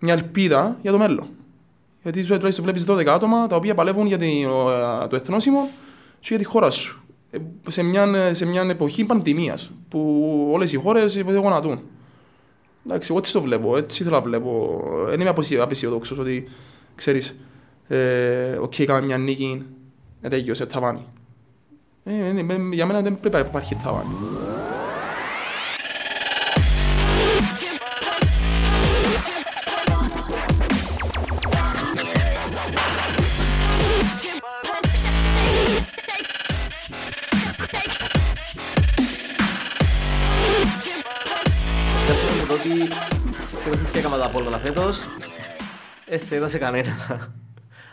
μια ελπίδα για το μέλλον. Γιατί τουλάχιστον βλέπεις 12 άτομα τα οποία παλεύουν για το εθνόσημο και για τη χώρα σου. Σε μια εποχή πανδημίας που όλες οι χώρες γονατούν. Εντάξει, εγώ έτσι το βλέπω, έτσι ήθελα να βλέπω. Δεν είμαι απαισιοδόξος ότι ξέρεις, okay, κάναμε μια νίκη, σε ταβάνι. Για μένα δεν πρέπει να υπάρχει ταβάνι. Δεν έκανα τα Απόλλωνα φέτος, έτσι έδωσε κανένα.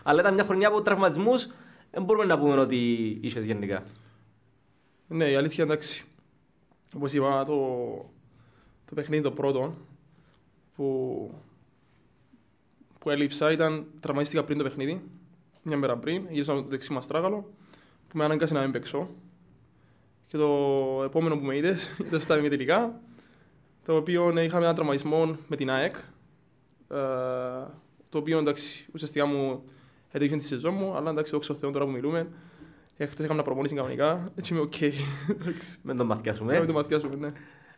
Αλλά ήταν μια χρονιά από τραυματισμούς, δεν μπορούμε να πούμε ότι είσαι γενικά. Ναι, η αλήθεια εντάξει. Όπως είπα, το παιχνίδι το πρώτο που έλειψα ήταν τραυματίστηκα πριν το παιχνίδι, μια μέρα πριν, γύρισα από το δεξί μας τράγαλο, που με ανάγκασε να μην παίξω. Και το επόμενο που με είδες, ήταν στα ημιτελικά, το οποίο είχαμε έναν τραυματισμό με την ΑΕΚ, το οποίο εντάξει, ουσιαστικά μου έτυχε τη σεζόν μου, αλλά εντάξει, δόξα τω Θεώ τώρα που μιλούμε, χθες είχαμε να προπονήσουμε κανονικά, έτσι είμαι οκ. Okay. Με το μαθιάσουμε. Με το μαθιάσουμε, ναι.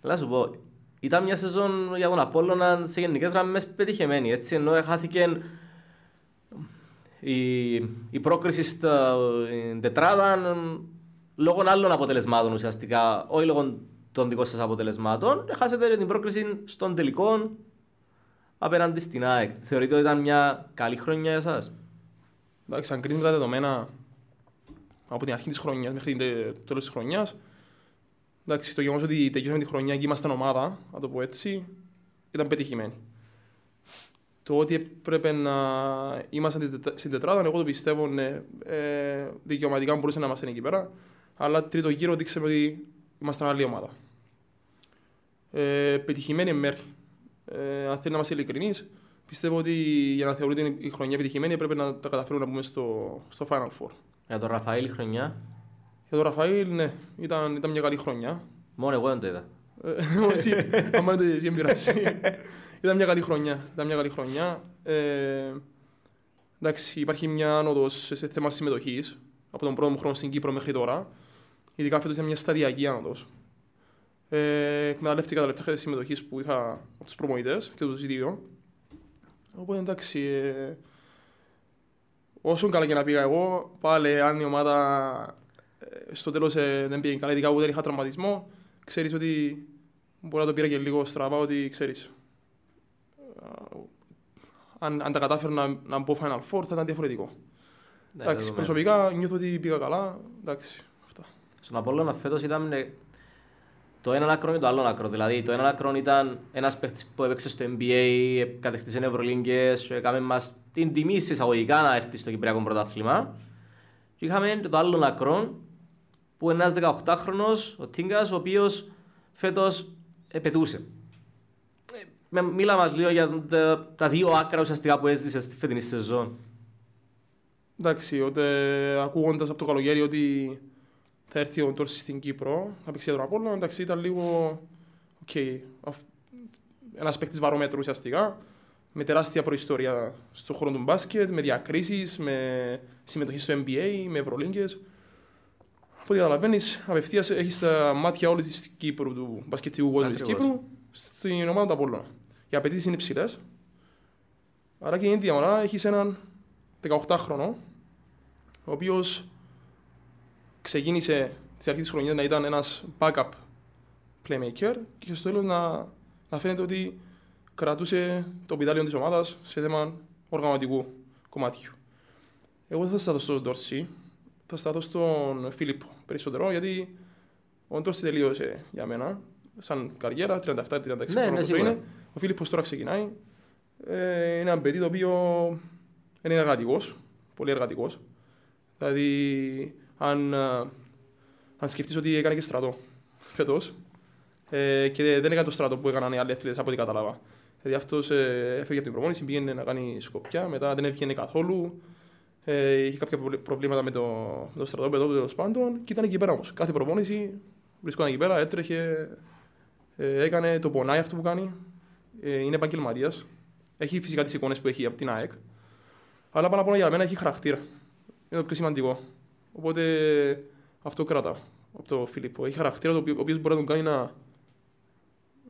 Αλλά σου πω, ήταν μια σεζόν για τον Απόλλωνα σε γενικές γραμμές πετυχεμένη, έτσι, ενώ χάθηκε η πρόκριση στην τετράδα λόγω άλλων αποτελεσμάτων ουσιαστικά, όχι λόγω των δικών σας αποτελεσμάτων, χάσετε την πρόκριση στον τελικό απέναντι στην ΑΕΚ. Θεωρείτε ότι ήταν μια καλή χρονιά για σας? Εντάξει, αν κρίνουμε τα δεδομένα από την αρχή της χρονιάς μέχρι το τέλος της χρονιάς, εντάξει, το γεγονός ότι τελειώσαμε τη χρονιά και ήμασταν ομάδα, να το πω έτσι, ήταν πετυχημένη. Το ότι έπρεπε να είμαστε στην τετράδα, εγώ το πιστεύω, ναι, δικαιωματικά μπορούσε να είμαστε εκεί πέρα, αλλά τρίτο γύρο δείξαμε ότι ήμασταν άλλη ομάδα. Πετυχημένη μέρη. Αν θέλει να είμαστε ειλικρινείς, πιστεύω ότι για να θεωρείται η χρονιά πετυχημένη πρέπει να τα καταφέρουμε να πούμε στο Final Four. Για τον Ραφαήλ η χρονιά. Για τον Ραφαήλ, ναι, ήταν μια καλή χρονιά. Μόνο εγώ δεν το είδα. Εσύ, άμα δεν το είδες, δεν πειράζει. Ήταν μια καλή χρονιά. Εντάξει, υπάρχει μια άνοδος σε θέμα συμμετοχής από τον πρώτο μου χρόνο στην Κύπρο μέχρι τώρα. Ειδικά φέτος ήταν μια σταδιακή άνοδος. Εκμεταλλεύτηκα τα λεπτά χρειάζεται συμμετοχής που είχα από τους προπονητές και τους δύο. Οπότε εντάξει, όσο καλά και να πήγα εγώ, πάλι αν η ομάδα στο τέλος δεν πήγε καλά, ειδικά που δεν είχα τραυματισμό, ξέρεις ότι μπορεί να το πήρα και λίγο στραβά, ότι ξέρεις, αν τα κατάφερα να μπω Final Four θα ήταν διαφορετικό. Ναι, εντάξει, προσωπικά νιώθω ότι πήγα καλά, εντάξει. Στον Απόλλωνα φέτος ήταν το έναν άκρο και το άλλο άκρο. Δηλαδή, το έναν άκρο ήταν ένας παίκτης που έπαιξε στο NBA, κατεκτήσε Ευρωλίγκες, έκαμε μας την τιμή συσσαγωγικά να έρθει στο Κυπριακό Πρωτάθλημα. Και είχαμε το άλλο άκρο που ένας 18χρονος, ο Τίνγκας, ο οποίος φέτος πετούσε. Μίλα μας λίγο για τα δύο άκρα ουσιαστικά που έζησε στη φετινή σεζόν. Εντάξει, ακούγοντας από το καλοκαίρι ότι θα έρθει ο Τόρσης στην Κύπρο, θα παίξει τον Απόλλωνα, εντάξει, ήταν λίγο okay, ένας παίκτης βαρομέτρου ουσιαστικά, με τεράστια προϊστορία στον χρόνο του μπάσκετ, με διακρίσεις, με συμμετοχή στο NBA, με Ευρωλίγκες. Από ό,τι καταλαβαίνεις, απευθείας έχεις τα μάτια όλης της Κύπρου, του μπασκετικού κόσμου της Κύπρου, στην ομάδα του Απόλλωνα. Οι απαιτήσεις είναι υψηλές, άρα και είναι διαμονά, έχεις έναν 18χρονο, ο οποίος ξεκίνησε στις αρχές της χρονιάς να ήταν ένας backup playmaker και στο τέλος να φαίνεται ότι κρατούσε το πιτάλιο της ομάδας σε θέμα οργανωτικού κομμάτιου. Εγώ δεν θα σταθώ στον Τόρση, θα σταθώ στον Φίλιππο περισσότερο, γιατί ο Τόρση τελείωσε για μένα σαν καριέρα, 37-36 χρόνια που είναι. Ο Φίλιππος τώρα ξεκινάει. Είναι ένα παιδί το οποίο είναι εργατικός, πολύ εργατικός. Δηλαδή, αν σκεφτείς ότι έκανε και στρατό φέτος και δεν έκανε το στρατό που έκαναν οι άλλοι αθλητές από ό,τι κατάλαβα. Δηλαδή αυτός έφυγε από την προπόνηση, πήγαινε να κάνει σκοπιά, μετά δεν έβγαινε καθόλου, είχε κάποια προβλήματα με το στρατόπεδο τέλος πάντων και ήταν εκεί πέρα όμως. Κάθε προπόνηση βρισκόταν εκεί πέρα, έτρεχε, έκανε, το πονάει αυτό που κάνει, είναι επαγγελματίας, Έχει φυσικά τις εικόνες που έχει από την ΑΕΚ. Αλλά πάνω απ' όλα για μένα έχει χαρακτήρα. Είναι το πιο σημαντικό. Οπότε αυτό κρατάω από τον Φίλιππο. Έχει χαρακτήρα ο οποίος μπορεί να τον κάνει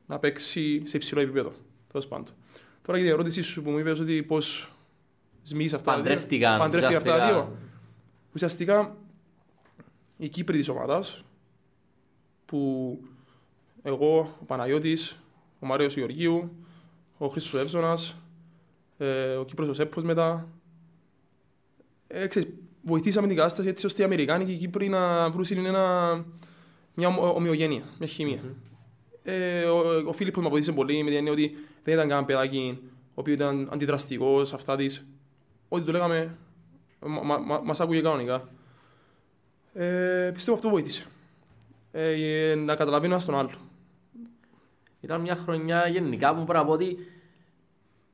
να παίξει σε υψηλό επίπεδο. Τέλος πάντων. Τώρα για την ερώτησή σου που μου είπες ότι πώς σμίγεις αυτά τα δύο. Παντρεύτηκαν αυτά τα δύο. Ουσιαστικά οι Κύπροι της ομάδας που εγώ, ο Παναγιώτης, ο Μάριος Γεωργίου, ο Χρήστος Εύζωνας, ο Κύπρος ο Σέπος μετά. Ξέρεις, βοηθήσαμε την κατάσταση έτσι ώστε οι Αμερικάνοι και οι Κύπροι να βρουν μια ομοιογένεια, μια χημεία. Mm-hmm. Ο Φίλιππος με βοήθησε πολύ με την έννοια ότι δεν ήταν κανένα παιδάκι ο οποίος ήταν αντιδραστικός, αυτάτης. Ό,τι το λέγαμε, μας άκουγε κανονικά. Πιστεύω αυτό βοήθησε. Να καταλαβαίνω ένα τον άλλο. Ήταν μια χρονιά γενικά που πρέπει να πω ότι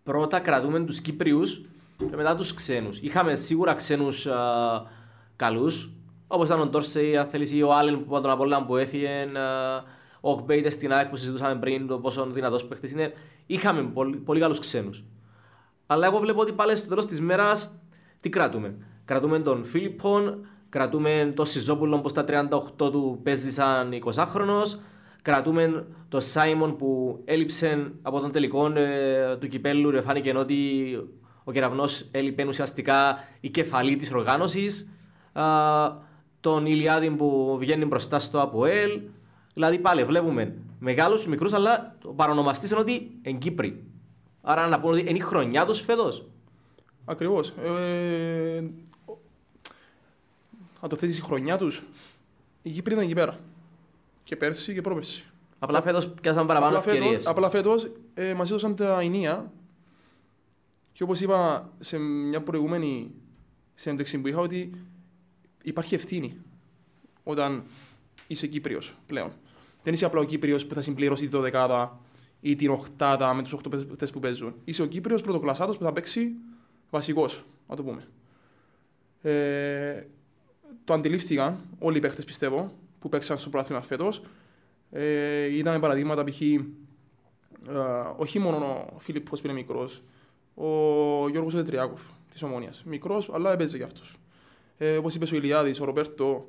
πρώτα κρατούμε τους Κύπριους και μετά τους ξένους. Είχαμε σίγουρα ξένους καλούς, όπως ήταν ο Τόρσης, αν θέλεις, ή ο Άλεν που από τον Απόλλων που έφυγε, ο Οκμπέιτες στην ΑΕΚ που συζητούσαμε πριν, το πόσο δυνατός παίχτης είναι. Είχαμε πολύ καλούς ξένους. Αλλά εγώ βλέπω ότι πάλι στο τέλος της μέρας τι κρατούμε. Κρατούμε τον Φίλιππον, κρατούμε τον Σιζόπουλο που στα 38 του παίζει σαν 20χρονος. Κρατούμε τον Σάιμον που έλειψε από τον τελικό του κυπέλλου. Φάνηκε ότι ο Κεραυνός έλειπε ουσιαστικά η κεφαλή της οργάνωσης. Τον Ηλιάδη που βγαίνει μπροστά στο ΑΠΟΕΛ. Δηλαδή πάλι βλέπουμε μεγάλους, μικρούς, αλλά ο παρονομαστής είναι ότι εν Κύπροι. Άρα να πούμε ότι είναι η χρονιά τους φέτος. Ακριβώς. Αν το θέσεις η χρονιά τους, οι Κύπροι ήταν εκεί πέρα. Και πέρσι και πρόπερσι. Απλά φέτος πιάσαν παραπάνω ευκαιρίες. Απλά φέτος μας έδωσαν τα ενία. Και όπως είπα σε μια προηγούμενη συνέντευξη που είχα, ότι υπάρχει ευθύνη όταν είσαι Κύπριος πλέον. Δεν είσαι απλά ο Κύπριος που θα συμπληρώσει την 12η ή την 8η με τους 8 παίκτες που παίζουν. Είσαι ο Κύπριος πρωτοκλασσάτος που θα παίξει βασικός, να το πούμε. Το αντιλήφθηκαν όλοι οι παίκτες, πιστεύω, που παίξαν στο πρωτάθλημα φέτος. Είδαμε παραδείγματα, π.χ. Όχι μόνο ο Φίλιππος που είναι μικρός, ο Γιώργος Ζωφετριάκοφ της Ομόνοιας. Μικρός, αλλά έπαιζε κι αυτός. Όπως είπες, ο Ηλιάδης, ο Ρομπέρτο,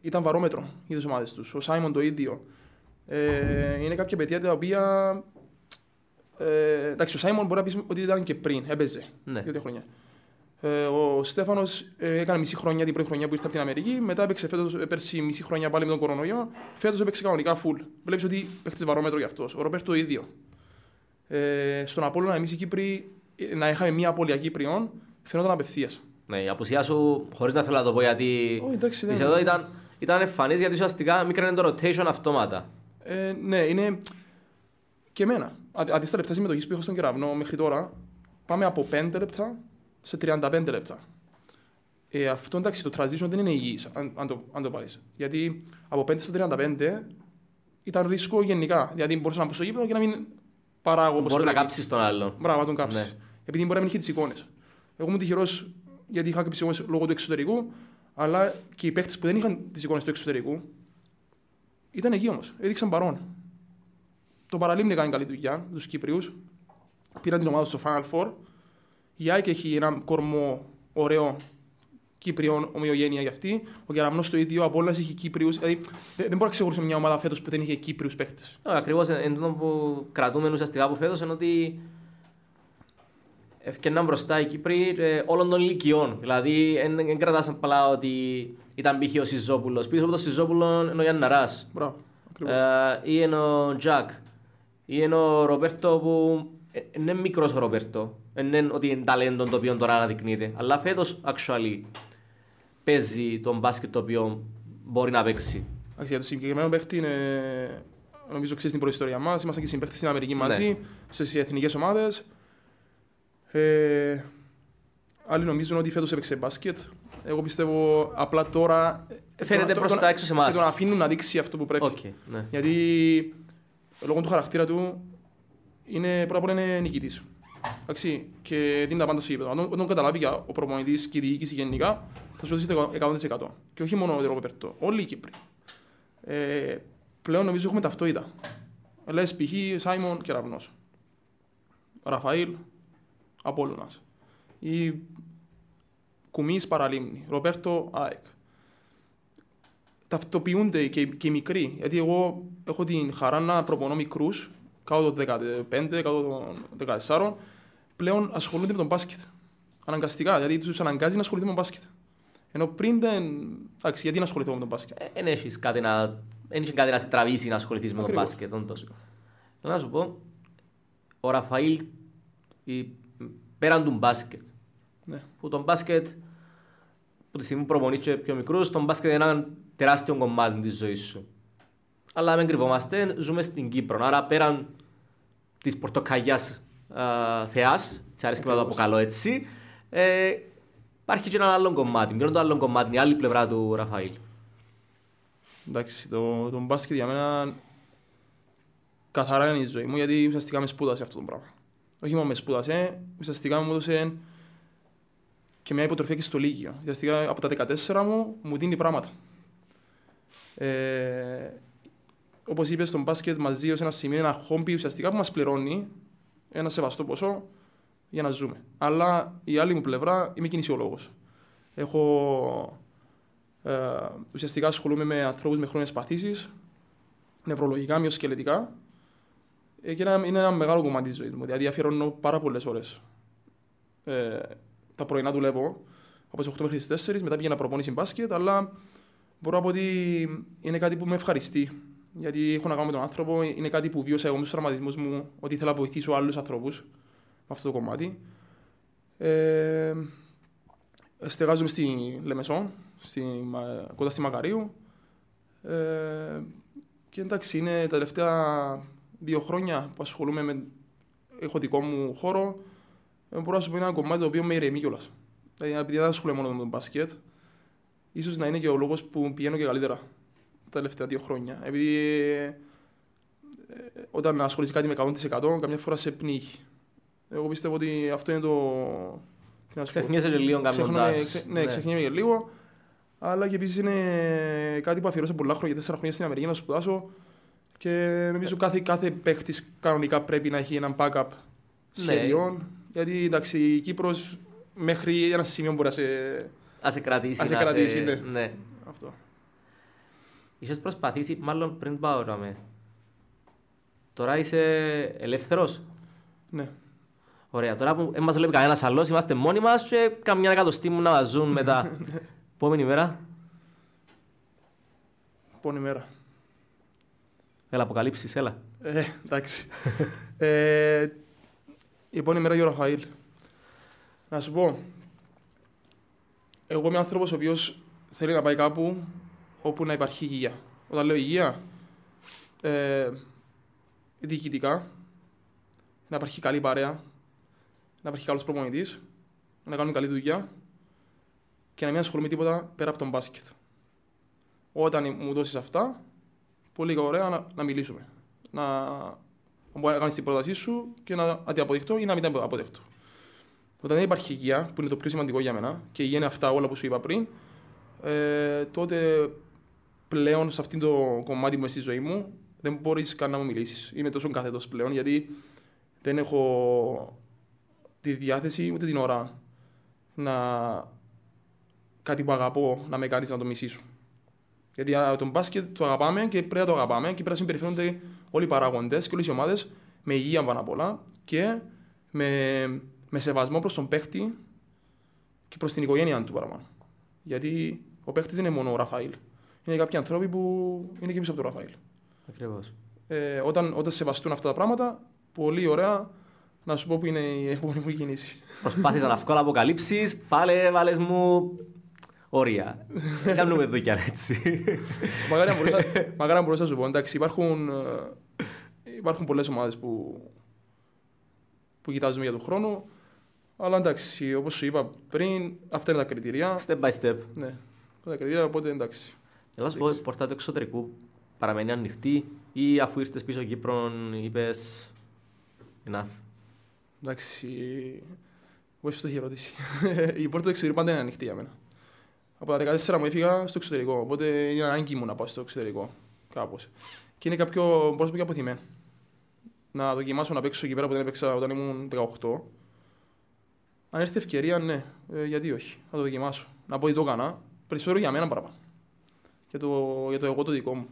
ήταν βαρόμετρο για τις ομάδες τους. Ο Σάιμον το ίδιο. Είναι κάποια παιδιά τα οποία. Εντάξει, ο Σάιμον μπορεί να πει ότι ήταν και πριν, έπαιζε. Ναι. Δύο χρόνια. Ο Στέφανος έκανε μισή χρονιά την πρώτη χρονιά που ήρθε από την Αμερική. Μετά έπαιξε πέρσι μισή χρονιά πάλι με τον κορονοϊό. Φέτος έπαιξε κανονικά full. Βλέπεις ότι παίχτησε βαρόμετρο για αυτός. Ο Ρομπέρτο το ίδιο. Στον Απόλλωνα, εμείς οι Κύπροι, να είχαμε μία απώλεια Κύπριων, φαινόταν απευθείας. Ναι, η απουσία σου, χωρίς να θέλω να το πω γιατί. Εντάξει, εδώ ήταν εμφανής γιατί ουσιαστικά μικραίνε το rotation αυτόματα. Ναι, είναι. Και εμένα. Αντί στα λεπτά συμμετοχής που είχα στον Κεραυνό μέχρι τώρα, πάμε από 5 λεπτά σε 35 λεπτά. Αυτό εντάξει, το transition δεν είναι υγιής, αν το πάρεις. Γιατί από 5 σε 35 ήταν ρίσκο γενικά. Δηλαδή μπορούσα να πω στο γήπεδο και να μην παράγω. Μπορεί να κάψεις τον άλλον. Μπράβο, να τον κάψεις. Ναι. Επειδή μπορεί να μην έχει τις εικόνες. Εγώ ήμουν τυχερός γιατί είχα κάποιες εικόνες λόγω του εξωτερικού, αλλά και οι παίκτες που δεν είχαν τις εικόνες του εξωτερικού ήταν εκεί όμως. Έδειξαν παρόν. Το Παραλίμνη έκανε καλή δουλειά, τους Κύπριους. Πήραν την ομάδα στο Final Four. Η ΑΕΚ έχει έναν κορμό ωραίο Κύπριων, ομοιογένεια για αυτή. Ο Κεραυνός το ίδιο, από όλα έχει Κύπριους. Δηλαδή, δεν μπορώ να ξεχωρίσω μια ομάδα φέτος που δεν είχε Κύπριους παίχτες. Ακριβώς εντούτο που κρατούμε ουσιαστικά από φέτος είναι ότι ευκαιρνάν μπροστά οι Κύπροι όλων των ηλικιών. Δηλαδή, δεν κρατάς απλά ότι ήταν π.χ. ο Σιζόπουλος. Πίσω από τον Σιζόπουλο είναι ο Γιάννης Ναράς. Ή είναι ο Τζακ. Ή είναι ο Ρομπέρτο που. Είναι μικρός ο Ρομπέρτο. Είναι ότι είναι ταλέντο το οποίο τώρα αναδεικνύεται. Αλλά φέτος, actually, παίζει τον μπάσκετ το οποίο μπορεί να παίξει. Για το συγκεκριμένο παίχτη, νομίζω ξέρεις την προϊστορία μας. Ήμασταν και συμπαίχτες στην Αμερική μαζί, ναι. Σε εθνικές ομάδες. Άλλοι νομίζουν ότι φέτος έπαιξε μπάσκετ. Εγώ πιστεύω απλά τώρα. Φαίνεται προς τα έξω σε εμάς. Και τον αφήνουν να δείξει αυτό που πρέπει. Okay, ναι. Γιατί λόγω του χαρακτήρα του. Πρώτα απ' όλα είναι νικητής. Και δίνει τα πάντα στο γήπεδο. Αν τον καταλάβει ο προπονητής και η διοίκηση γενικά, θα σου δώσει το 100%. Και όχι μόνο ο Ρομπέρτο, όλοι οι Κύπροι. Πλέον νομίζω έχουμε ταυτότητα. Λεσπιχοι, Σάιμον, Κεραυνός. Ραφαήλ, Απόλλωνας. Ή Κουμής, Παραλίμνη, Ρομπέρτο, ΑΕΚ. Ταυτοποιούνται και οι μικροί, γιατί εγώ έχω την χαρά να προπονώ μικρούς, κάτω των 15, κάτω των 14, πλέον ασχολούνται με τον μπάσκετ. Αναγκαστικά, δηλαδή τους αναγκάζει να ασχοληθούν με τον μπάσκετ. Ενώ πριν δεν. Εντάξει, γιατί να ασχοληθούμε με τον μπάσκετ. Δεν έχει κάτι να σε τραβήσει να ασχοληθεί με τον μπάσκετ. Να σου πω, ο Ραφαήλ πέραν του μπάσκετ. Ναι. Που τον μπάσκετ, που τη στιγμή προπονεί και πιο μικρούς, τον μπάσκετ είναι ένα τεράστιο κομμάτι της ζωής σου. Αλλά μην κρυβόμαστε, ζούμε στην Κύπρο. Άρα πέραν της πορτοκαλιάς θεάς, της αρέσκει να το αποκαλώ έτσι, υπάρχει και ένα άλλο κομμάτι. Ποιο είναι το άλλο κομμάτι, η άλλη πλευρά του Ραφαήλ? Εντάξει, το μπάσκετ για μένα καθαρά είναι η ζωή μου, γιατί ουσιαστικά με σπούδασε αυτό το πράγμα. Όχι μόνο με σπούδασε, ουσιαστικά μου έδωσε και μια υποτροφία και στο Λίγιο. Ουσιαστικά από τα 14 μου δίνει πράγματα. Όπως είπες, το μπάσκετ μας ζει ως ένα σημείο, ένα χόμπι ουσιαστικά που μας πληρώνει ένα σεβαστό ποσό για να ζούμε. Αλλά η άλλη μου πλευρά, είμαι κινησιολόγος. Έχω ουσιαστικά ασχολούμαι με ανθρώπους με χρόνιες παθήσεις, νευρολογικά, μυοσκελετικά, και είναι ένα μεγάλο κομμάτι της ζωής μου. Δηλαδή αφιερώνω πάρα πολλές ώρες. Τα πρωινά δουλεύω από τις 8 μέχρι τις 4, μετά πήγαινα προπόνηση μπάσκετ, αλλά μπορώ να πω ότι είναι κάτι που με ευχαριστεί. Γιατί έχω να κάνω με τον άνθρωπο, είναι κάτι που βίωσα εγώ με τους τραυματισμούς μου, ότι ήθελα να βοηθήσω άλλους ανθρώπους με αυτό το κομμάτι. Στεγάζομαι στη Λεμεσό, κοντά στη Μακαρίου. Και εντάξει, είναι τα τελευταία 2 χρόνια που ασχολούμαι με έχω δικό μου χώρο. Μπορώ να σου πω ένα κομμάτι το οποίο με ηρεμεί κιόλας. Δηλαδή, επειδή δεν ασχολούμαι μόνο με τον μπάσκετ, ίσως να είναι και ο λόγος που πηγαίνω και καλύτερα τα τελευταία 2 χρόνια. Επειδή όταν ασχολείσαι κάτι με 100%, καμιά φορά σε πνίγει. Εγώ πιστεύω ότι αυτό είναι το. Ξεχνιέσαι και λίγο κάνοντας. Ναι, ξεχνιέμαι και λίγο. Αλλά και επίσης είναι κάτι που αφιερώσα πολλά χρόνια, 4 χρόνια στην Αμερική να σπουδάσω. Και νομίζω κάθε παίχτης κανονικά πρέπει να έχει έναν backup σχεδιών. Γιατί εντάξει, η Κύπρος μέχρι ένα σημείο μπορεί να σε κρατήσει. Ναι. Αυτό. Είχες προσπαθήσει, μάλλον πριν πάω να με. Τώρα είσαι ελεύθερος. Ναι. Ωραία. Τώρα που δεν μας βλέπει κανένας άλλος, είμαστε μόνοι μας και καμιά εκατοστή μου να μας ζουν μετά. Επόμενη μέρα. Επόμενη μέρα. Έλα, αποκαλύψεις, έλα. Εντάξει. Η επόμενη μέρα για ο Ραφαήλ. Να σου πω, εγώ είμαι άνθρωπος ο οποίος θέλει να πάει κάπου όπου να υπάρχει υγεία. Όταν λέω υγεία, διοικητικά, να υπάρχει καλή παρέα, να υπάρχει καλός προπονητής, να κάνουμε καλή δουλειά και να μην ασχολούμαι τίποτα πέρα από τον μπάσκετ. Όταν μου δώσεις αυτά, πολύ ωραία να μιλήσουμε. Να κάνεις την πρότασή σου και να την αποδεχτώ ή να μην την αποδεχτώ. Όταν δεν υπάρχει υγεία, που είναι το πιο σημαντικό για μένα, και η υγεία είναι αυτά όλα που σου είπα πριν, τότε πλέον σε αυτό το κομμάτι που είμαι στη ζωή μου, δεν μπορείς καν να μου μιλήσεις. Είμαι τόσο κάθετος πλέον, γιατί δεν έχω τη διάθεση ούτε την ώρα να κάτι που αγαπώ να με κάνεις να το μισήσω. Γιατί τον μπάσκετ το αγαπάμε και πρέπει να το αγαπάμε και πρέπει να συμπεριφέρονται όλοι οι παράγοντες και όλες οι ομάδες με υγεία πάνω απ' όλα και με σεβασμό προς τον παίχτη και προς την οικογένεια του παραπάνω. Γιατί ο παίχτης δεν είναι μόνο ο Ραφαήλ. Είναι κάποιοι ανθρώποι που είναι και πίσω από τον Ραφαήλ. Ακριβώς. Όταν σεβαστούν αυτά τα πράγματα, πολύ ωραία να σου πω που είναι η επόμενη μου κίνηση. Προσπάθησα να βγάλω αποκαλύψεις, πάλι βάλες μου. Ωραία. Δεν κάνουμε εδώ κι αν έτσι. Μακάρι να μπορούσα να σου πω. Εντάξει, υπάρχουν πολλές ομάδες που κοιτάζουμε για τον χρόνο. Αλλά εντάξει, όπως σου είπα πριν, αυτά είναι τα κριτήρια. Step by step. Ναι, αυτά είναι τα κριτήρια, οπότε εντάξει. Να σου πω, η πόρτα του εξωτερικού παραμένει ανοιχτή ή αφού ήρθες πίσω Κύπρον είπες enough? Εντάξει, εγώ έφτω είχε ερώτηση. Η πόρτα του εξωτερικού πάντα είναι ανοιχτή για μένα. Από τα 14 μου έφυγα στο εξωτερικό, οπότε είναι ανάγκη μου να πάω στο εξωτερικό κάπως. Και είναι κάποιο πρόσωπο και αποθυμένο. να δοκιμάσω να παίξω εκεί πέρα που δεν έπαιξα όταν ήμουν 18. Αν έρθει ευκαιρία, ναι, γιατί όχι, να το δοκιμάσω. Να πω ότι το έκανα, περισσότερο για μένα παραπάνω. Για το εγώ το δικό μου.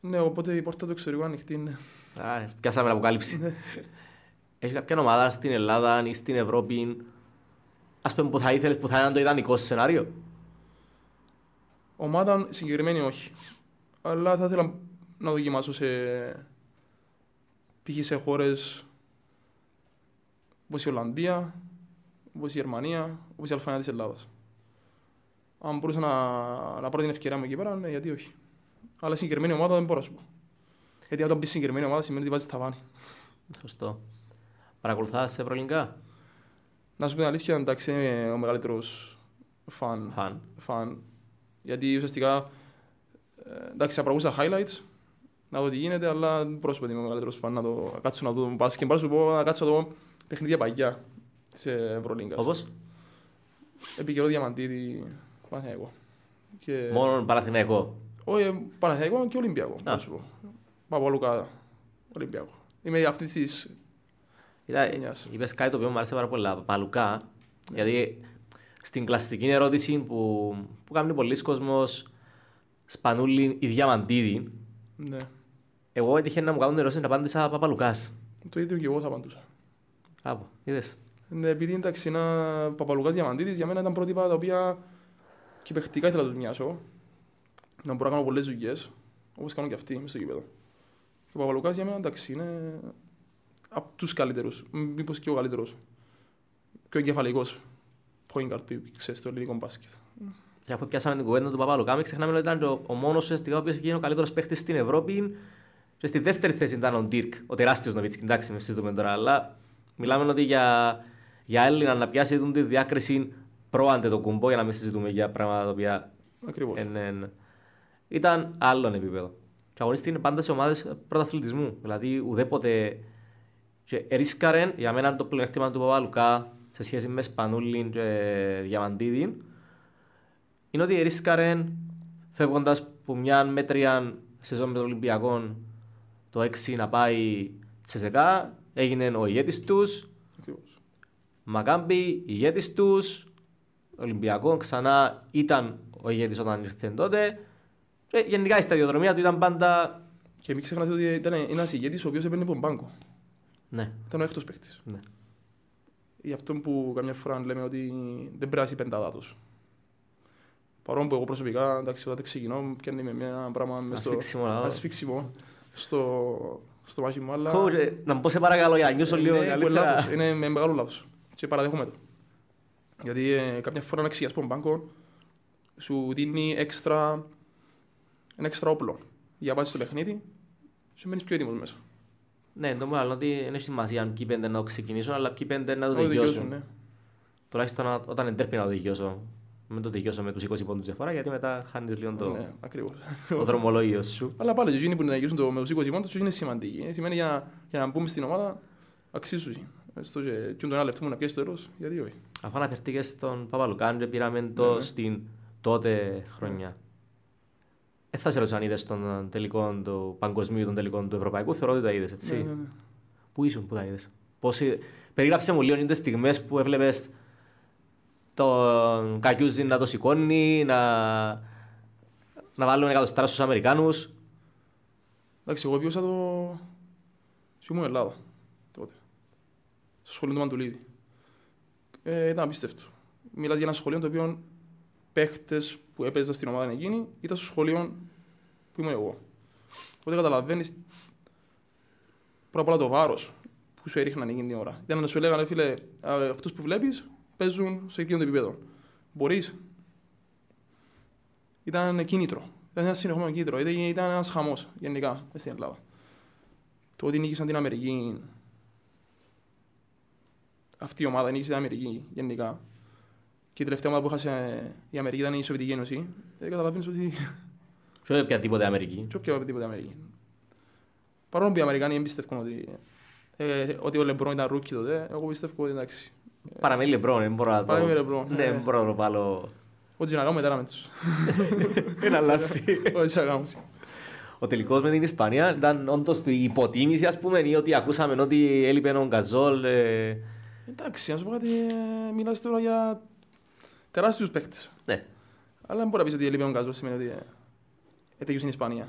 Ναι, οπότε η πόρτα του εξωτερικού ανοιχτή είναι. Α, πιάσαμε την αποκάλυψη. Έχει κάποια ομάδα στην Ελλάδα ή στην Ευρώπη, ας πούμε, που θα ήθελες, που θα ήταν το ιδανικό σενάριο? Ομάδα συγκεκριμένη όχι. Αλλά θα ήθελα να δοκιμάσω σε, π.χ. σε χώρες όπως η Ολλανδία, όπως η Γερμανία, όπως η Αλφανία της Ελλάδας. Αν μπορούσα να πάρω την ευκαιρία μου εκεί πέρα, ναι, γιατί όχι. Αλλά συγκεκριμένη ομάδα δεν μπορώ να σου πω. Γιατί όταν πεις συγκεκριμένη ομάδα σημαίνει ότι βάζεις ταβάνι. Σωστό. Παρακολουθάς ευρωλυγκά? Να σου πω την αλήθεια, εντάξει, είμαι ο μεγαλύτερος φαν. Γιατί ουσιαστικά, εντάξει, απραγούσα highlights, να δω τι γίνεται, αλλά πρόσωπα είμαι ο μεγαλύτερος φαν, να το κάτσω να δω μπάσκετ, και να κάτσω να δω παιχνίδια παγιά της ευρωλυγκάς. Όπως? Επί καιρό Διαμαντίδη, Παναθηναϊκό. Και... Μόνο Παναθηναϊκό? Όχι, Παναθηναϊκό και Ολυμπιακό. Παπαλούκα, Ολυμπιακό. Είμαι αυτή τη. Είπε κάτι το οποίο μου άρεσε πάρα πολύ. Παπαλούκα, ναι. Γιατί στην κλασική ερώτηση που κάνει πολλοί κόσμος, Σπανούλι ή Διαμαντίδη, ναι. Εγώ έτυχε να μου κάνουν ερώτηση να απάντησα Παπαλούκα. Το ίδιο και εγώ θα απαντούσα. Κάπου, είδες. Ναι, επειδή εντάξει, Παπαλούκα Διαμαντίδη για μένα ήταν πρότυπα τα οποία και παιχτικά ήθελα να του μοιάσω. Να μπορώ να κάνω πολλές δουλειές, όπως κάνω και αυτοί μέσα στο γήπεδο. Και ο Παπαλουκάς για μένα, εντάξει, είναι από τους καλύτερους, μήπως και ο καλύτερος. Και ο εγκεφαλικός point guard που ξέρεις στο ελληνικό μπάσκετ. Και αφού πιάσαμε την κουβέντα του Παπαλουκά, μην ξεχνάμε ότι ήταν ο μόνος ουσιαστικά ο οποίος έγινε ο καλύτερος παίχτης στην Ευρώπη. Και στη δεύτερη θέση ήταν ο Ντίρκ, ο τεράστιος Νόβιτ. Εντάξει, με συζητούμε τώρα, αλλά μιλάμε ότι για Έλληνα να πιάσει τη διάκριση προάντε το κουμπό για να μην συζητούμε για πράγματα τα οποία. Ακριβώς. Ήταν άλλον επίπεδο. Και αγωνίστηκε πάντα σε ομάδες πρωταθλητισμού. Δηλαδή ουδέποτε. Και ρίσκαρεν για μένα το πλεονέκτημα του Παπαλουκά σε σχέση με Σπανούλιν και Διαμαντίδη είναι ότι ρίσκαρεν φεύγοντας που μια μέτρια σεζόν με τον Ολυμπιακό το 6 να πάει τσεζεκά, έγινε ο ηγέτης τους. Μακάμπι, ηγέτης τους. Ολυμπιακό ξανά ήταν ο ηγέτης όταν ήρθε τότε. Γενικά η σταδιοδρομία του ήταν πάντα. Και μην ξεχνάτε ότι ήταν ένας ηγέτης ο οποίος έπαιρνε από τον πάγκο. Ναι. Ήταν ο έκτος παίκτης. Ναι. Γι' αυτό που καμιά φορά λέμε ότι δεν περάσει η πεντάδα τους. Παρόλο που εγώ προσωπικά, εντάξει, όταν ξεκινώ, πιάνει με ένα πράγμα ασφίξιμο στο μάχη μου. Αλλά... να πω σε παρακαλώ για να νιώσω λίγο καλύτερα. Είναι με μεγάλο λάθος. Και παραδέχομαι το. Γιατί κάποια φορά να ξηγιάς από τον πάγκο σου δίνει έξτρα. Είναι έξτρα όπλο. Για να πας στο παιχνίδι, σου μένεις πιο έτοιμος μέσα. Ναι, το μόνο ότι δεν έχει σημασία αν ποιοι πέντε να το ξεκινήσουν, αλλά ποιοι πέντε να το τελειώσουν. Ναι. Τουλάχιστον όταν εντρέπει να το τελειώσω. Μην το τελειώσω με τους 20 πόντους διαφορά, γιατί μετά χάνεις λίγο το δρομολόγιο σου. Αλλά πάλι, οι εκείνοι που να τελειώσουν με τους 20 πόντους είναι σημαντικοί. Σημαίνει για να μπούμε στην ομάδα, αξίζει. Και τον ένα λεπτό μου να πιέσει το τέλος, γιατί όχι. Αφού αναφερθήκες στον Παπαλουκά, πήραμε το στην τότε χρονιά. Θα σε ρωτήσω αν είδες τον τελικό του παγκοσμίου, τον τελικό του ευρωπαϊκού. Θεωρώ ότι τα είδες, έτσι. Ναι. Πού ήσουν, πού τα είδες? Περίγραψε μου λίγο είναι τις στιγμές που έβλεπες τον Κακιούζι να το σηκώνει, να βάλουν εκατοστάρα στους Αμερικάνους. Εντάξει, εγώ βιώσα το. Ήμουν Ελλάδα τότε. Στο σχολείο του Μαντουλίδη. Ήταν απίστευτο. Μιλάς για ένα σχολείο το οποίο. Παίχτες που έπαιζαν στην ομάδα εκείνη ήταν στο σχολείο που είμαι εγώ. Οπότε καταλαβαίνεις πρώτα απ' όλα το βάρος που σου έριχναν εκείνη την ώρα. Για να σου λέγανε, φίλε, αυτούς που βλέπεις παίζουν σε εκείνο το επίπεδο. Μπορείς. Ήταν κίνητρο. Ήταν ένα συνεχόμενο κίνητρο. Ήταν ένας χαμός γενικά στην Ελλάδα. Το ότι νίκησαν την Αμερική. Αυτή η ομάδα νίκησε την Αμερική γενικά. Και η τελευταία ομάδα που έχασε η Αμερική ήταν η Σοβιετική Ένωση. Καταλαβαίνεις ότι. Και οποιαδήποτε Αμερική. Παρόλο που οι Αμερικάνοι εμπιστεύουν ότι ο Λεμπρόν ήταν ρούκι τότε, εγώ πιστεύω ότι εντάξει. Παραμένει Λεμπρόν, δεν μπορώ να το πω. Ναι, δεν μπορώ να το βάλω. Ό,τι να κάνουμε, τα κάναμε τους. Δεν αλλάζει. ο τελικός με την Ισπανία ήταν όντως η υποτίμηση, ας πούμε, ή ότι ακούσαμε ότι έλειπε ο Γκασόλ. Εντάξει, ας πούμε κάτι, μιλάς τώρα για τεράστιους παίκτες. Ναι. Αλλά δεν μπορεί να πεις ότι έλειπε ο Γκασόλ σημαίνει ότι έτεγιου στην Ισπανία.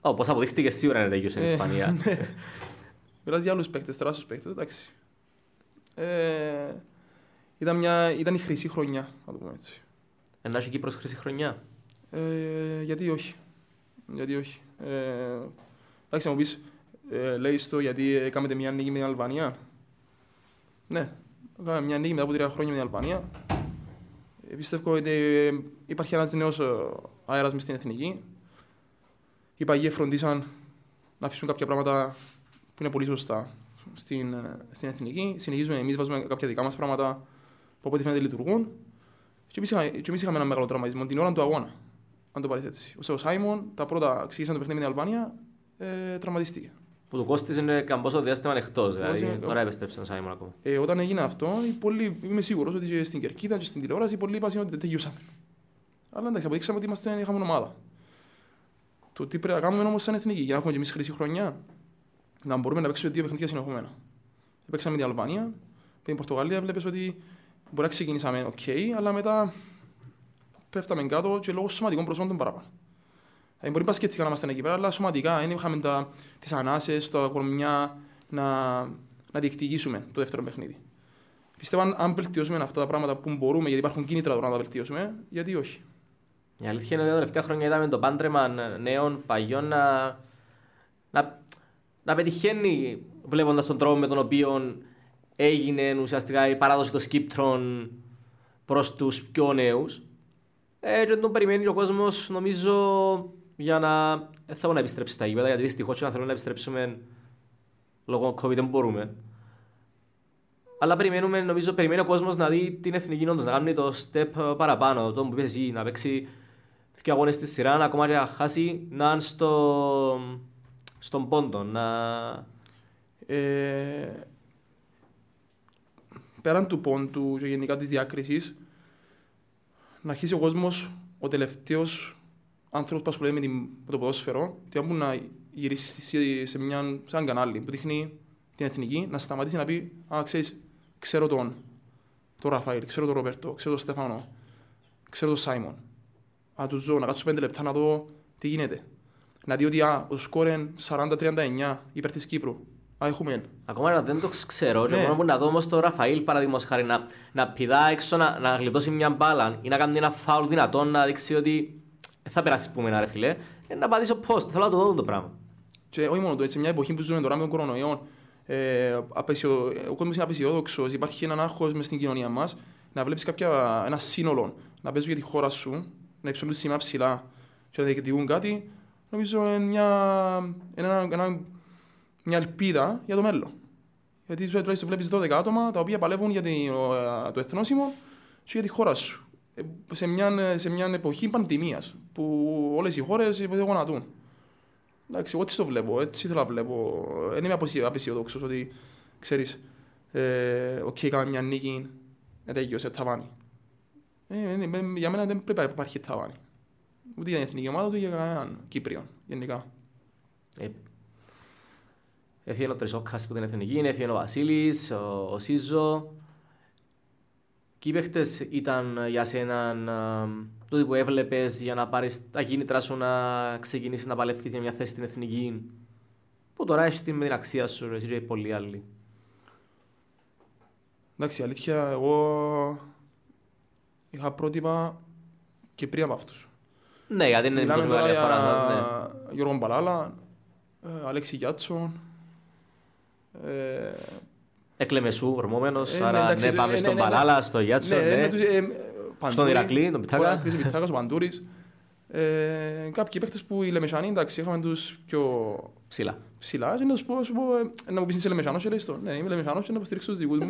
Όπως αποδείχτηκε σίγουρα είναι έτεγιου στην Ισπανία. Μιλάς για άλλους παίκτες, τεράστιους παίκτες, εντάξει. Ήταν η χρυσή χρονιά, να το πούμε έτσι. Να έχει Κύπρος χρυσή χρονιά. Γιατί όχι. Γιατί όχι. Εντάξει, μου πεις, λέεις το γιατί έκαμε μια νίκη με την Αλβανία. Ναι, έκαμε μια νίκη μετά από 3 χρόνια με την Αλβανία. Πιστεύω ότι υπάρχει ένας νέος αέρας μες στην εθνική. Οι παγιοί φροντίσαν να αφήσουν κάποια πράγματα που είναι πολύ σωστά στην εθνική. Συνεχίζουμε εμείς, βάζουμε κάποια δικά μας πράγματα που από ό,τι φαίνεται λειτουργούν. Και εμείς είχαμε ένα μεγάλο τραυματισμό την ώρα του αγώνα. Αν το πάρεις έτσι. Ο Σάιμον, τα πρώτα ξεκίνησαν το παιχνίδι με την Αλβανία, τραυματίστηκε. Που του κόστιζε καμπόσο διάστημα εκτός. Δηλαδή, τώρα επέστρεψε ο Σάιμον ακόμα. Όταν έγινε αυτό, είμαι σίγουρος ότι στην κερκίδα και στην τηλεόραση οι πολλοί είπαν ότι δεν τελειώσαμε. Αλλά εντάξει, αποδείξαμε ότι είχαμε ομάδα. Το τι πρέπει να κάνουμε όμως σαν εθνική, για να έχουμε και εμείς χρυσή χρονιά, να μπορούμε να παίξουμε 2 παιχνίδια συνεχόμενα. Παίξαμε την Αλβανία, με την Πορτογαλία, βλέπεις ότι μπορεί να ξεκινήσαμε ok, αλλά μετά πέφταμε κάτω και λόγω σωματικών προσόντων παραπάνω. Μπορεί να σκέφτηκα να είμαστε εκεί πέρα, αλλά σωματικά δεν είχαμε τις ανάσες, τα κορμιά να διεκδικήσουμε το δεύτερο παιχνίδι. Πιστεύω αν βελτιώσουμε αυτά τα πράγματα που μπορούμε, γιατί υπάρχουν κίνητρα τώρα να τα βελτιώσουμε, γιατί όχι. Η αλήθεια είναι ότι τα τελευταία χρόνια είδαμε το πάντρεμα νέων παγιών να πετυχαίνει βλέποντας τον τρόπο με τον οποίο έγινε ουσιαστικά η παράδοση των σκύπτρων προς τους πιο νέους. Και τον περιμένει ο κόσμος, νομίζω, για να θέλω να επιστρέψει στα γήπεδα, γιατί δυστυχώς και να θέλουμε να επιστρέψουμε λόγω COVID δεν μπορούμε. Αλλά περιμένει ο κόσμος να δει την εθνική όντως, να κάνει το step παραπάνω, το που πες εσύ, να παίξει 2 αγώνες στη σειρά, να ακόμα και να χάσει, να είναι στον πόντο, πέραν του πόντου και γενικά της διάκρισης, να αρχίσει ο κόσμος, ο τελευταίος άνθρωπος που ασχολείται με το ποδόσφαιρο, ότι να γυρίσει σε έναν κανάλι που δείχνει την εθνική, να σταματήσει να πει «Α, ξέρεις, ξέρω τον Ραφαήλ, ξέρω τον Ρομπέρτο, ξέρω τον Στέφανο, ξέρω τον Σάιμον». Να τους δω, να κάτσω 5 λεπτά να δω τι γίνεται. Να δει ότι ο σκόρεν 40-39 υπέρ της Κύπρου. Ακόμα δεν το ξέρω. Και μόνο που να δω όμως τον Ραφαήλ παραδείγματος χάρη να πηδά έξω, να γλιτώσει μια μπάλα ή να κάνει ένα φάουλ δυνατόν, να δείξει ότι θα περάσει που μένα, ρε φίλε. Να πατήσω post. Θέλω να το δω το πράγμα. Και όχι μόνο το έτσι, μια εποχή που ζούμε τώρα με τον κορονοϊό, ο κόσμος είναι απαισιόδοξος, υπάρχει έναν άγχος μες στην κοινωνία μας, να βλέπεις ένα σύνολο να παίζουν για τη χώρα σου, να υψώνουν τη σημαία ψηλά και να διεκδικούν κάτι, νομίζω μια ελπίδα για το μέλλον. Γιατί τουλάχιστον βλέπεις 12 άτομα τα οποία παλεύουν για το εθνόσημο και για τη χώρα σου. Σε μια εποχή πανδημίας που όλες οι χώρες γονατούν. Εντάξει, εγώ έτσι το βλέπω, έτσι θέλω να βλέπω. Δεν είμαι απαισιόδοξος ότι ξέρεις, έκανα μια νίκη, σε ταβάνι. Για μένα δεν πρέπει να υπάρχει ταβάνι. Ούτε για την εθνική ομάδα, ούτε για κανέναν Κύπριο γενικά. Έφυγε ο Τρισόκας που την εθνική, έφυγε ο Βασίλης, ο Σίζο. Και οι παίχτες ήταν για σένα τούτοι που έβλεπες για να πάρεις τα κίνητρα σου να ξεκινήσεις να παλεύεις για μια θέση στην εθνική, που τώρα έχεις την αξία σου, εσύ και πολλοί άλλοι. Εντάξει, αλήθεια, εγώ είχα πρότυπα και πριν από αυτούς. Ναι, γιατί είναι πολύ μεγάλη διαφορά σας, ναι. Γιώργο Μπαλάλα, Αλέξη Γιάτσον, Εκλεμεσού, ορμόμενος, άρα ναι, πάμε στον Παλάλα, στον Γιάτσο, στον Ηρακλή, τον Πιτάκα. Ο Πιτάκας, ο Παντούρης. Κάποιοι παίχτες που οι Λεμεσανοί, εντάξει, είχαμε τους πιο ψηλά. Να μου πεις είσαι Λεμεσανός και λες το. Ναι, είμαι Λεμεσανός και να υποστηρίξω τους δικούς μου.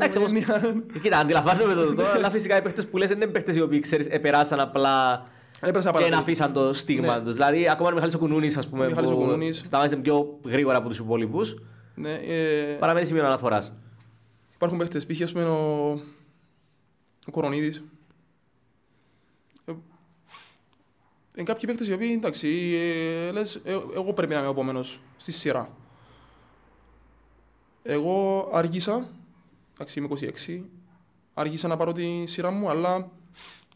Κοίτα, αντιλαμβάνομαι το τώρα, αλλά φυσικά οι παίχτες που λες δεν είναι παίχτες οι οποίοι, ξέρεις, επεράσαν απλά και να αφήσαν το στίγμα τους. Δηλαδή, ακόμα ο Μιχάλης ο Κουνούνης, ας πούμε, που σταμάτησε πιο γρήγορα από τους υπόλοιπους. Ναι, παραμένει σημείο αναφοράς. Υπάρχουν παίχτες, π.χ. ο Κορονίδης. Είναι κάποιοι παίκτες οι οποίοι, εντάξει, λες, εγώ πρέπει να είμαι επόμενος στη σειρά. Εγώ άργησα, εντάξει, είμαι 26, άργησα να πάρω τη σειρά μου, αλλά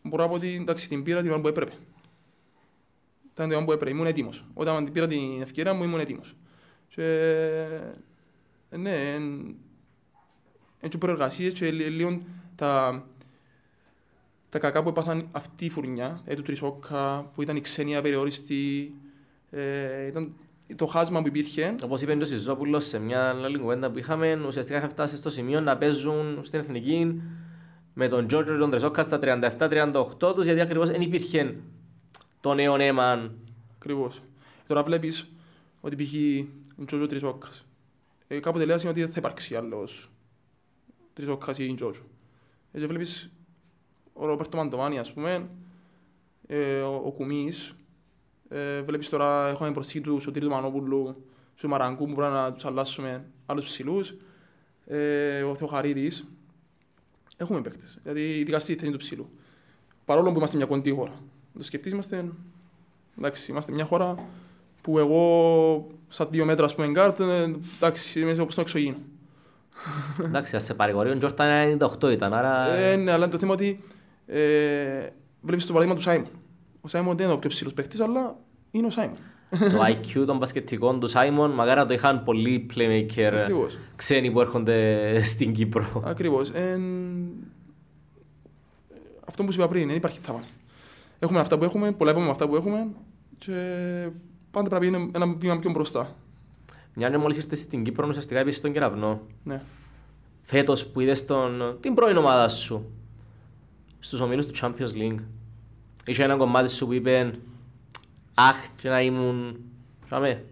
μπορώ να πω ότι εντάξει, την πήρα την ώρα που έπρεπε. Ήταν την ώρα που έπρεπε, ήμουν έτοιμος. Όταν την πήρα την ευκαιρία μου, ήμουν έτοιμος. Και, ναι, έτσι προεργασίες και λίγο τα κακά που έπαθαν αυτή η φουρνιά, του Τρισόκα, που ήταν η ξένια περιόριστη, ήταν το χάσμα που υπήρχε. Όπως είπε ο Σιζόπουλος σε μια άλλη κουβέντα που είχαμε, ουσιαστικά είχα φτάσει στο σημείο να παίζουν στην Εθνική με τον Τζόρτζο και τον Τρισόκα στα 37-38 τους, γιατί ακριβώς δεν υπήρχε το νέο νέμαν. Ακριβώς. Τώρα βλέπεις ότι πήγε ο Τζόρτζο Τρισόκα. Κάποτε λέει ότι δεν θα υπάρξει άλλος Τρισόκας ή Τζόρτζο. Έτσι βλέπεις ο Ρομπέρτο Μαντοβάνη, ας πούμε, ο Κουμής. Βλέπεις τώρα, έχουμε προσθήκη του Σωτήρη του Μανόπουλου, του Μαραγκού, που μπορούμε να τους αλλάσουμε άλλους ψηλούς. Ο Θεοχαρίδης. Έχουμε παίκτες, δηλαδή ειδικά στη θέση του ψηλού. Παρόλο που είμαστε μια κοντή χώρα. Το σκεφτείς, είμαστε μια χώρα που εγώ, σαν 2 μέτρα, ας πούμε, εγκάρτ, εντάξει, είμαι όπως τον εξωγήινο. Εντάξει, ας σε παρηγορεί, ο Γιώργος ήταν 98 ήταν, άρα... Ναι, αλλά είναι το θέμα ότι... Βλέπεις το παράδειγμα του Σάιμον. Ο Σάιμον δεν είναι ο πιο ψηλός παίκτης, αλλά είναι ο Σάιμον. Το IQ των μπασκετικών του Σάιμον, μακάρα το είχαν πολλοί playmaker ξένοι που έρχονται στην Κύπρο. Ακριβώς. Αυτό που σου είπα πριν, δεν υπάρχει θαύμα. Έχουμε αυτά που έχουμε, πολλά με αυτά που έχουμε και πάντα πρέπει να είναι ένα βήμα πιο μπροστά. Μια νέα μόλις ήρθε στην Κύπρο, ουσιαστικά επίσης στον Κεραυνό. Ναι. Φέτος που είδες την πρώην ομάδα σου στους ομίλους του Champions League, είχε ένα κομμάτι σου που είπε «Αχ, και να ήμουν...» Σάμε.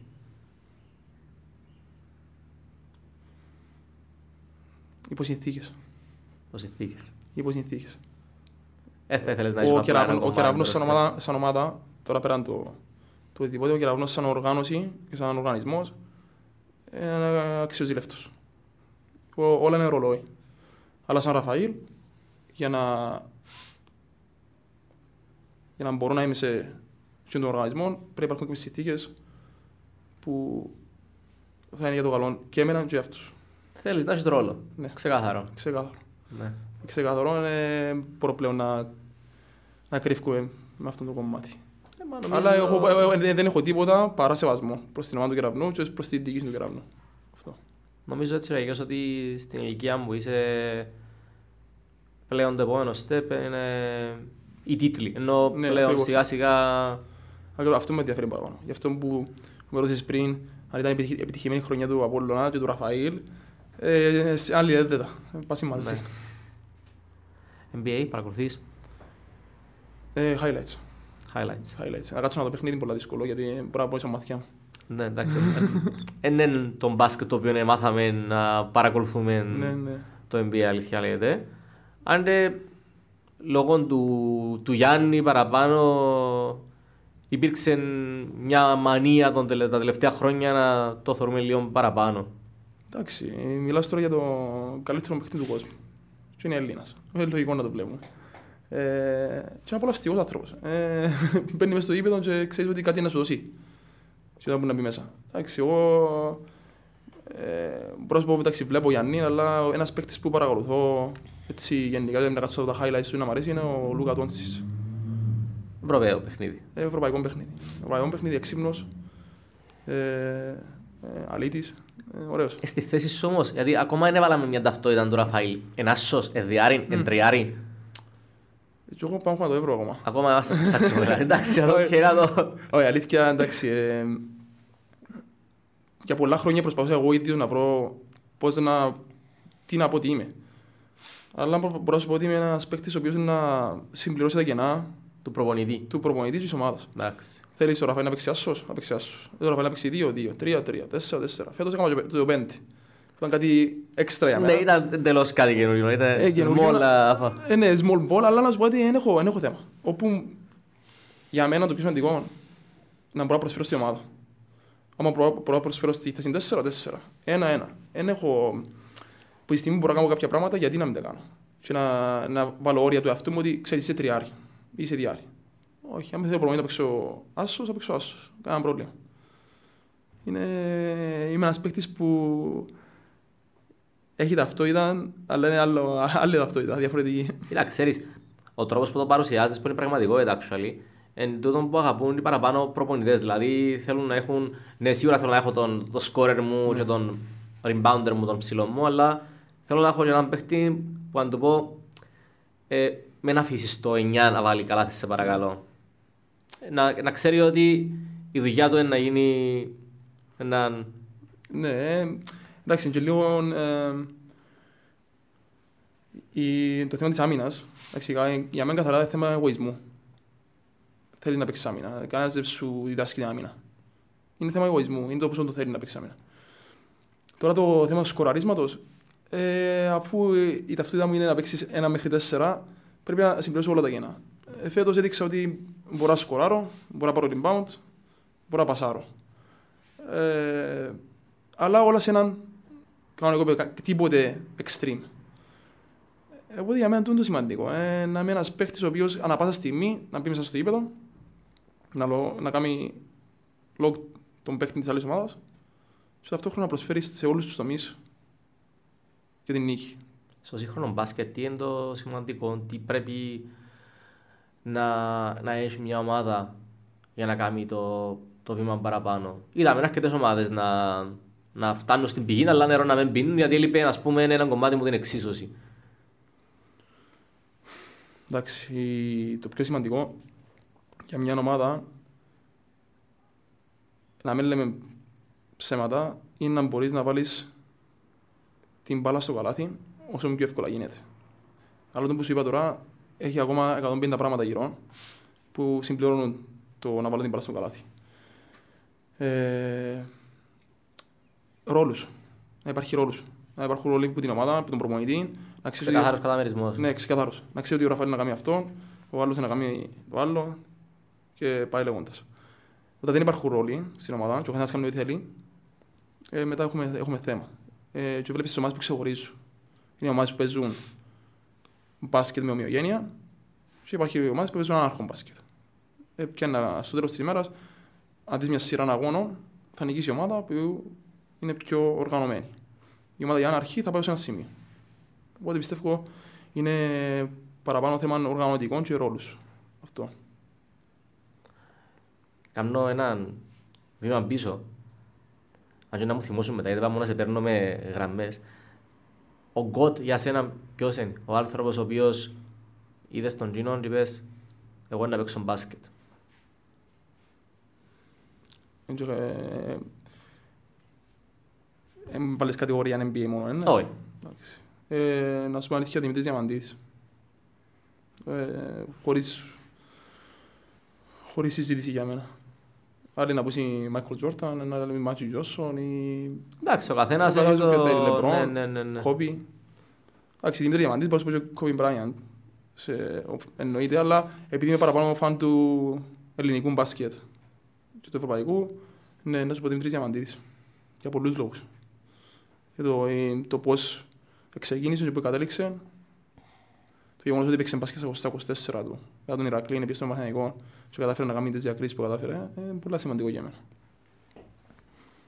Υποσυνθήκες. Υποσυνθήκες. Θα ήθελες να είσαι πάνω. Ο Κεραυνός σαν ομάδα, τώρα πέραν του οτιδήποτε, ο Κεραυνός σαν οργάνωση και σαν οργανισμός, είναι αξιοζηλεύτος. Όλα είναι ρολόι. Αλλά σαν Ραφαήλ, για να μπορώ να είμαι σε τον οργανισμό, πρέπει να υπάρχουν κάποιες συνθήκες που θα είναι για το καλό και εμένα και αυτούς. Θέλεις να έχεις ρόλο. Ναι. Ξεκάθαρο. Ναι. Ξεκάθαρο είναι προπλέον να κρύφκουμε με αυτό το κομμάτι. Αλλά δεν έχω τίποτα παρά σεβασμό προς την ομάδα του Κεραυνού και προς την διοίκηση του Κεραυνού. Αυτό. Νομίζω έτσι ραγιώς ότι στην ηλικία μου είσαι πλέον το επόμενο step είναι οι τίτλοι. Ενώ ναι, πλέον σιγά σιγά... Αυτό με ενδιαφέρει παραπάνω. Γι' αυτό που με ρώτησες πριν, αν ήταν η επιτυχημένη χρονιά του Απόλλωνα και του Ραφαήλ, άλλη έδετα. Πάση μαζί. Ναι. NBA, παρακολουθείς? Highlights. Να κάτσω να το παιχνίδι είναι πολύ δύσκολο γιατί μπορώ να πω ίσως μαθηκιά μου. Ναι, εντάξει. Είναι το μπάσκετ το οποίο μάθαμε να παρακολουθούμε το NBA, αλήθεια λέγεται. Αν λόγω του Γιάννη παραπάνω υπήρξε μια μανία τα τελευταία χρόνια να το θεωρούμε λίγο παραπάνω. Εντάξει, μιλάς τώρα για το καλύτερο παιχνίδι του κόσμου. Και είναι Έλληνας. Είναι λογικό να το βλέπουμε. Και είναι απολαυστικός άνθρωπος. Μπαίνει μέσα στο γήπεδο και ξέρεις ότι κάτι είναι να σου δώσει. Και όταν μπορεί να μπει μέσα. Εντάξει, εγώ πρόσωπο βλέπω Γιάννη, αλλά ένας παίκτης που παρακολουθώ έτσι γενικά, δεν κάτσω τα highlights του να μ' αρέσει, είναι ο Λουκα Τόντσις. Ευρωπαϊκό παιχνίδι. Ευρωπαϊκό παιχνίδι, εξύπνος, αλήτης, ωραίος. Στη θέση σου όμως, γιατί ακόμα δεν έβαλαμε μια ταυτότητα του Ραφαήλ. Ένας σος, ενδιάριν, εντριάριν. Και εγώ πάμε να το ευρώ ακόμα. Ακόμα να σας ψάξω μετά, εντάξει, να το... Όχι, αλήθεια, εντάξει, για πολλά χρόνια προσπαθούσα εγώ ίδιος να βρω πώς να... τι να πω ότι είμαι. Αλλά μπορώ να σου πω ότι είμαι ένας παίκτης ο οποίος να συμπληρώσει τα κενά του προπονητή και της ομάδας. Θέλεις ο Ραφαήλ να παίξει άσος, να παίξει άσος. Θέλεις ο Ραφαήλ να παίξει 2, 3, 4. Φέτος έκανα το 5. Ήταν κάτι έξτρα για μένα. Ναι, ήταν εντελώς κάτι καινούργιο. Ήταν small. Ναι, small ball, αλλά να σου πω ότι δεν έχω θέμα. Όπου για μένα το πιο σημαντικό είναι να μπορώ να προσφέρω στην ομάδα. Άμα μπορώ να προσφέρω στη θέση 4-4. 1-1. Δεν έχω. Που τη στιγμή μπορώ να κάνω κάποια πράγματα, γιατί να μην τα κάνω. Και να βάλω όρια του εαυτού μου ότι ξέρεις, είσαι τριάρι ή είσαι διάρι. Όχι, αν θέλω προπονητή να παίξω άσος, θα παίξω άσος. Κανένα πρόβλημα. Είμαι ένας παίκτης που έχει ταυτότητα, αλλά είναι άλλη ταυτότητα, διαφορετική. Κοίτα, ξέρεις, ο τρόπος που το παρουσιάζεις που είναι πραγματικότητα, actually, εν τούτον που αγαπούν οι παραπάνω προπονητές. Δηλαδή θέλουν να έχουν, ναι, σίγουρα θέλω να έχω τον σκόρερ μου και τον rebounder μου, τον ψηλό μου, αλλά θέλω να έχω και έναν παίκτη που, αν το πω, μην αφήσεις το 9 να βάλει καλά θέση, σε παρακαλώ. Να ξέρει ότι η δουλειά του είναι να γίνει έναν... Ναι, εντάξει, και λίγο το θέμα της άμυνας, για μένα καθαρά είναι θέμα εγωισμού. Θέλει να παίξεις άμυνα, κανένας δεν σου διδάσκει την άμυνα. Είναι θέμα εγωισμού, είναι το πόσο το θέλει να παίξεις άμυνα. Τώρα το θέμα του σκοραρίσματος, αφού η ταυτότητα μου είναι να παίξεις 1 μέχρι 4, πρέπει να συμπληρώσω όλα τα κενά. Φέτος έδειξα ότι μπορώ να σκοράρω, μπορώ να πάρω rebound, μπορώ να πασάρω. Αλλά όλα σε έναν κανονικό, τίποτε extreme. Οπότε για μένα αυτό είναι το σημαντικό. Να είμαι ένας παίκτης ο οποίος ανά πάσα στιγμή να μπει μέσα στο γήπεδο, να κάνει log τον παίκτη της άλλης ομάδας και ταυτόχρονα να προσφέρει σε όλους τους τομείς και την νίκη. Στο σύγχρονο μπάσκετ, τι είναι το σημαντικό, τι πρέπει να έχει μια ομάδα για να κάνει το βήμα παραπάνω? Είδαμε αρκετές ομάδες να φτάνουν στην πηγή, αλλά νερό να μην πίνουν, γιατί έλειπε, ας πούμε, ένα κομμάτι μου την εξίσωση. Εντάξει, το πιο σημαντικό για μια ομάδα, να μην λέμε ψέματα, είναι να μπορείς να βάλεις την μπάλα στο καλάθι όσο πιο εύκολα γίνεται. Αλλά τον που σου είπα τώρα, έχει ακόμα 150 πράγματα γύρω που συμπληρώνουν το να βάλω την μπάλα στο καλάθι. Ρόλους. Να υπάρχει ρόλους. Να υπάρχουν ρόλοι που την ομάδα, που τον προπονητή. Ξεκαθάρος καταμερισμός. Ναι, ξεκαθάρος. Να ξέρει ότι ο Ραφαήλ να κάνει αυτό, ο άλλος να κάνει το άλλο και πάει λέγοντας. Όταν δεν υπάρχουν ρόλοι στην ομάδα, και ο καθένας κάνει ό,τι θέλει, μετά έχουμε θέμα. Και βλέπεις τις ομάδες που ξεχωρίζουν. Είναι ομάδες που παίζουν μπάσκετ με ομοιογένεια, και υπάρχει ομάδες που παίζουν ανάρχο μπάσκετ. Και στο τέλος της ημέρας, αντί μια σειρά αγώνων, θα νικήσει η ομάδα που είναι πιο οργανωμένη. Η ομάδα για αναρχή θα πάει σε ένα σημείο. Οπότε πιστεύω είναι παραπάνω θέμα οργανωτικών και ρόλους. Αυτό. Κάνω έναν βήμα πίσω. Αν και να μου θυμώσουν μετά, γιατί πάμε να σε παίρνω με γραμμές. Ο Γκοτ για σένα ποιος είναι? Ο άνθρωπος ο οποίος είδες τον Τζίνον και είπες εγώ να παίξω μπάσκετ. Μην βάλεις κατηγορία NBA μόνο. Όχι. Να σου πω αλήθεια, Δημήτρης Διαμαντίδης. Χωρίς συζήτηση για μένα. Άλλοι να πούσουν Μάικλ Τζόρταν, άλλοι να Μάτσι Τζόσον ή... Εντάξει, ο καθένας έχει το... Λεμπρόν, Κόμπι. Εντάξει, Δημήτρη Διαμαντίδης μπορούσε να πω και Κόμπι Μπράιαντ. Εννοείται, αλλά επειδή είμαι παραπάνω φαν του ελληνικού μπάσκετ και του ευρωπαϊκού, ναι, να σου πω Δημήτρης Διαμαντίδης. Για πολλούς λόγους. Το πώς ξεκίνησε και που κατέληξε, το γεγονός ότι παίξε μπάσκετ στα 24 του. Μετά τον Ηρακλή, είναι πίσω στον Παναθηναϊκό και κατάφερε να κάνει τις διακρίσεις που κατάφερε. Είναι πολύ σημαντικό για μένα.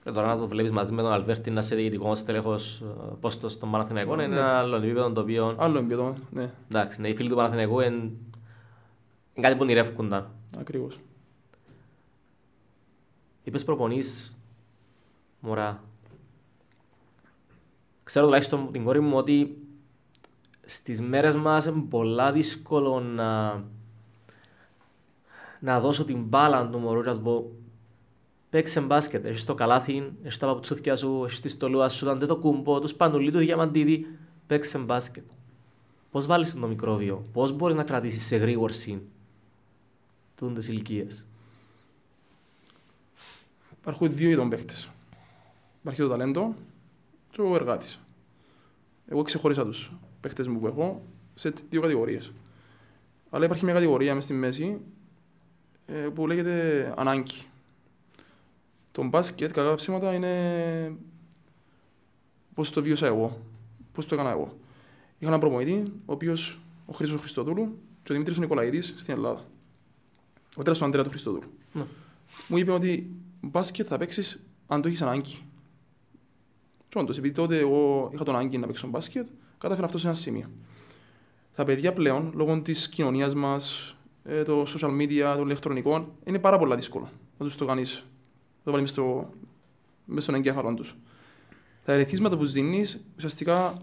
Και τώρα να το βλέπεις μαζί με τον Αλβέρτη να είσαι διοικητικός τέλεχος πόστος στον Παναθηναϊκό, είναι ένα άλλο επίπεδο το οποίο. Άλλο επίπεδο, ναι. Εντάξει, οι φίλοι του Παναθηναϊκού είναι κάτι που ονειρεύκονταν. Ακριβώς. Είπες προπονείς, μωρά. Ξέρω τουλάχιστον την κόρη μου ότι στις μέρες μας είναι πολλά δύσκολο να δώσω την μπάλα του μωρού και να του πω παίξε μπάσκετ, έχεις το καλάθι, έχεις τα παπουτσούθκια σου, έχεις τη στολούα σου, αν δεν το κούμπο, του Σπανούλι, του Διαμαντίδη, παίξε μπάσκετ. Πώς βάλεις το μικρόβιο, πώς μπορείς να κρατήσεις σε γρήγορση τούτων της ηλικίας? Υπάρχουν δύο είδων παίχτες. Υπάρχει το ταλέντο και ο εργάτης. Εγώ ξεχώρισα τους παίχτες μου που έχω σε δύο κατηγορίες. Αλλά υπάρχει μια κατηγορία μες στη μέση που λέγεται ανάγκη. Το μπάσκετ, κακά ψήματα, είναι πώς το βίωσα εγώ, πώς το έκανα εγώ. Είχα έναν προπονητή, ο οποίος, ο Χρήστος Χριστοδούλου και ο Δημήτρης Νικολαίδης στην Ελλάδα. Ο τέλος του Αντρέα του Χριστοδούλου. Ναι. Μου είπε ότι μπάσκετ θα παίξεις αν το έχεις ανάγκη. Και όντως, επειδή τότε εγώ είχα τον ανάγκη να παίξω μπάσκετ, κατάφερα αυτό σε ένα σημείο. Τα παιδιά πλέον, λόγω της κοινωνίας μας, των social media, των ηλεκτρονικών, είναι πάρα πολύ δύσκολο να τους το κάνεις, να το βάλεις μέσα στον εγκέφαλό τους. Τα ερεθίσματα που τους δίνεις, ουσιαστικά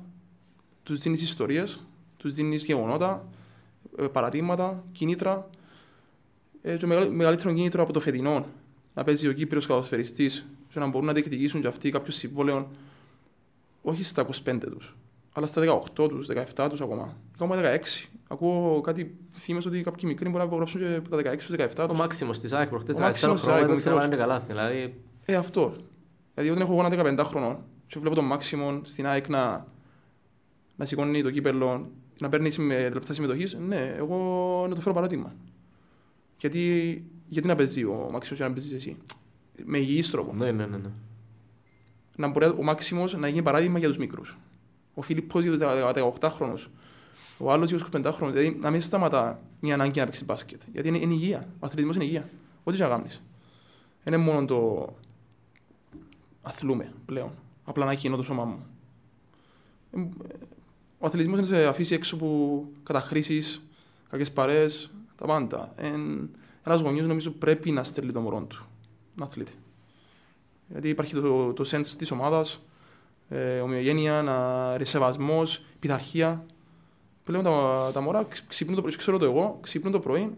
τους δίνεις ιστορίες, τους δίνεις γεγονότα, παραδείγματα, κίνητρα. Το μεγαλύτερο κίνητρο από το φετινό, να παίζει ο Κύπριος καλοσφαιριστής, ώστε να μπορούν να διεκδικήσουν και αυτοί κάποιο συμβόλαιο, όχι στα 25 τους, αλλά στα 18 τους, 17 τους ακόμα. Ακόμα 16. Ακούω κάτι φήμες ότι κάποιοι μικροί μπορεί να υπογράψουν και τα 16 τους, 17 τους. Ο Μάξιμος της ΑΕΚ προχτές, 14 χρόνια, δεν ξέρω αν είναι καλά. Δηλαδή... αυτό. Δηλαδή όταν έχω εγώ ένα 15 χρονών και βλέπω τον Μάξιμο στην ΑΕΚ να σηκώνει το κύπελλο, να παίρνει λεπτά συμμετοχής, ναι, εγώ να το φέρω παράδειγμα. Γιατί να παίζει ο Μάξιμος και να παίζεις εσύ. Με υγιής τρόπο. Ναι. Να μπορεί ο Μάξιμος να γίνει παράδειγμα για τους μικρούς. Ο Φίλιππος για τους 18χρονους, ο άλλος για τους 25χρονους. Δηλαδή να μην σταματά η ανάγκη να παίξει μπάσκετ. Γιατί είναι υγεία. Ο αθλητισμός είναι υγεία. Ό,τι και να κάνεις. Είναι μόνο το αθλούμε πλέον. Απλά να κινώ το σώμα μου. Ο αθλητισμός είναι να σε αφήσει έξω που καταχρήσεις, κακές παρέες, τα πάντα. Ένας γονιός νομίζω πρέπει να στέλνει το μωρό του. Να αθλείται. Γιατί υπάρχει το σένς της ομάδας. Ομοιογένεια, σεβασμό, πειθαρχία. Πλέον τα μωρά ξυπνούν το πρωί.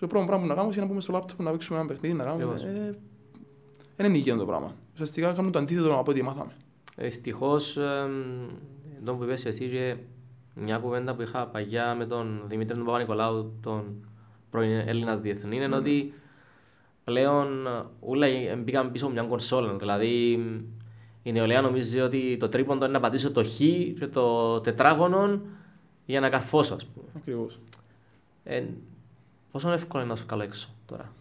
Το πρώτο πράγμα που να κάνουμε είναι να πούμε στο λάπτοπ να παίξουμε ένα παιχνίδι. Δεν είναι υγιεινό το πράγμα. Ουσιαστικά κάνουμε το αντίθετο από ό,τι μάθαμε. Δυστυχώς, εδώ που είπες εσύ, είχε μια κουβέντα που είχα παγιά με τον Δημήτρη Παπα-Νικολάου, τον πρώην Έλληνα διεθνή, είναι ότι πλέον όλα μπήκαν πίσω από μια κονσόλα. Δηλαδή, η νεολαία νομίζει ότι το τρίποντο είναι να πατήσω το χ και το τετράγωνο για να καρφώσω, ας πούμε. Ακριβώς. Πόσο εύκολο είναι να σου βγάλω έξω τώρα.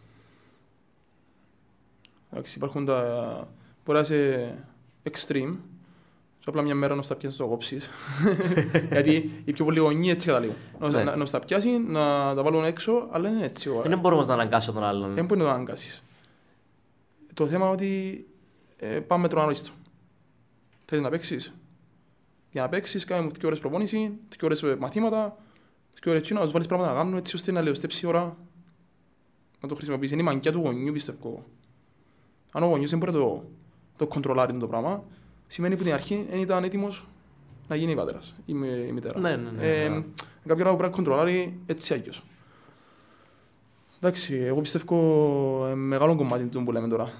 Εντάξει, υπάρχουν τα... Μπορεί να είσαι extreme, και απλά μια μέρα να στα πιάσεις το κόψεις. Γιατί οι πιο πολλοί γονείς έτσι καταλήγουν. Να στα πιάσει, να τα βάλουν έξω, αλλά είναι έτσι. Δεν μπορώ όμως να αναγκάσω τον άλλον. Δεν μπορεί να τον αναγκάσεις. Το θέμα είναι ότι πάμε τον ανοίστο. Θέλει να παίξει. Για να παίξει, κάνουμε 2 ώρες προπόνηση, 2 ώρες μαθήματα, 2 ώρες να του βάλει πράγματα να κάνουν έτσι ώστε να λεωστέψει η ώρα να το χρησιμοποιήσει. Είναι η μανκιά του γονιού, πιστεύω. Αν ο γονιός δεν μπορεί να το κοντρολάρει το πράγμα, σημαίνει ότι από την αρχή δεν ήταν έτοιμος να γίνει πατέρας ή η μητέρα. Ναι. Κάποια ώρα πρέπει να κοντρολάρει έτσι άγιος. Εντάξει, εγώ πιστεύω μεγάλο κομμάτι του που λέμε τώρα.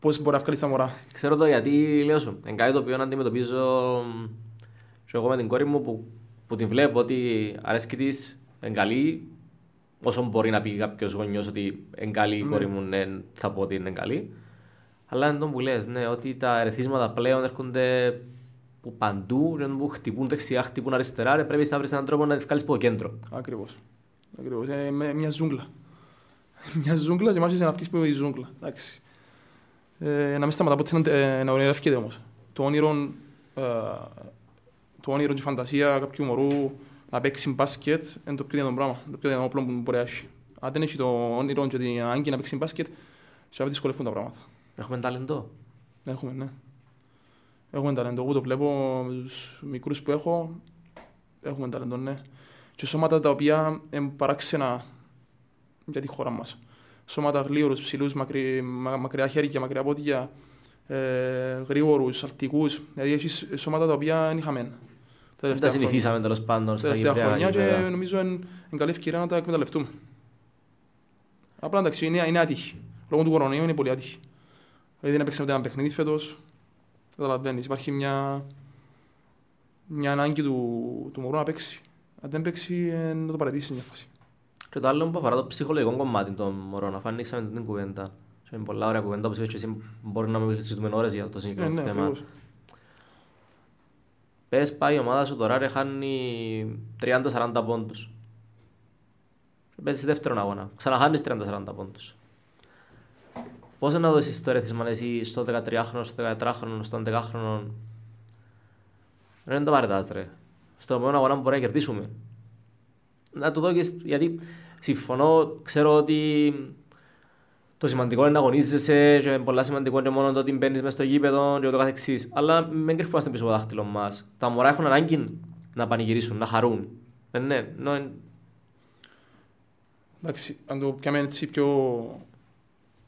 Πώς μπορεί να βγάλει τα μωρά. Ξέρω το γιατί, λέω σου. Είναι κάτι το οποίο αντιμετωπίζω και εγώ με την κόρη μου που την βλέπω ότι αρέσκει της, εγκαλεί. Όσο μπορεί να πει κάποιος γονιός ότι εγκαλεί η κόρη μου, ναι, θα πω ότι είναι εγκαλεί. Αλλά είναι το που λες, ναι, ότι τα ερεθίσματα πλέον έρχονται που παντού, που χτυπούν δεξιά, χτυπούν αριστερά. Πρέπει να βρεις έναν τρόπο να τη βγάλεις από το κέντρο. Ακριβώς. Μια ζούγκλα. Μια ζούγκλα και μ' άρχισε να βγεις από τη ζούγκλα. Εντάξει. Να μην σταματά ποτέ να ονειρεύκεται όμως. Το όνειρο και η φαντασία κάποιου μωρού να παίξει μπάσκετ είναι το πιο δυνατό πράγμα, το πιο δυνατό όπλο που μπορεί να έχει. Αν δεν έχει το όνειρο και την ανάγκη να παίξει μπάσκετ, θα δυσκολεύουν τα πράγματα. Έχουμε ταλέντο. Έχουμε, ναι. Έχουμε ταλέντο. Εγώ το βλέπω με τους μικρούς που έχω. Έχουμε ταλέντο, ναι. Και σώματα τα οποία είναι παράξενα για τη χώρα μας. Σώματα γλίωρους, ψηλούς, μακριά χέρια, μακριά πόδια, γρήγορους, αλτικούς. Δηλαδή έχεις σώματα τα οποία δεν είχαμε. Δεν τα συνηθίσαμε τέλος πάντων στα τελευταία χρόνια και νομίζω είναι καλή ευκαιρία να τα εκμεταλλευτούμε. Απλά εντάξει, είναι άτυχη. Λόγω του κορονοϊού είναι πολύ άτυχη. Δηλαδή να παίξαμε ένα παιχνίδι φέτος, καταλαβαίνεις. Υπάρχει μια ανάγκη του μωρού να παίξει. Αν δεν παίξει, να το παρατήσει μια φάση. Και το άλλο που αφορά το ψυχολογικό κομμάτι των μωρών, αφού ανοίξαμε την κουβέντα, είναι πολλά ωραία κουβέντα όπως είπες και εσύ, μπορεί να μην συζητούμε ώρες για το συγκεκριμένο θέμα. Ακριβώς. Πες πάει η ομάδα σου τώρα, ρε, χάνει 30-40 πόντους. Πες σε δεύτερον αγώνα, ξαναχάνεις 30-40 πόντους. Πώς να δώσεις το ερεθίσμα εσύ στο 13χρονο, στο 14χρονο, στο 11χρονο. Δεν το παρετάς, ρε. Στον επόμενο αγώνα μπορεί να κερδίσουμε. Να το δω, γιατί συμφωνώ, ξέρω ότι το σημαντικό είναι να αγωνίζεσαι και πολλά σημαντικό είναι μόνο το ότι μπαίνεις μέσα στο γήπεδο και το καθεξής. Αλλά μην κρυφόμαστε πίσω από το δάχτυλο μας. Τα μωρά έχουν ανάγκη να πανηγυρίσουν, να χαρούν. Ναι. Εντάξει, αν το πιάμε έτσι πιο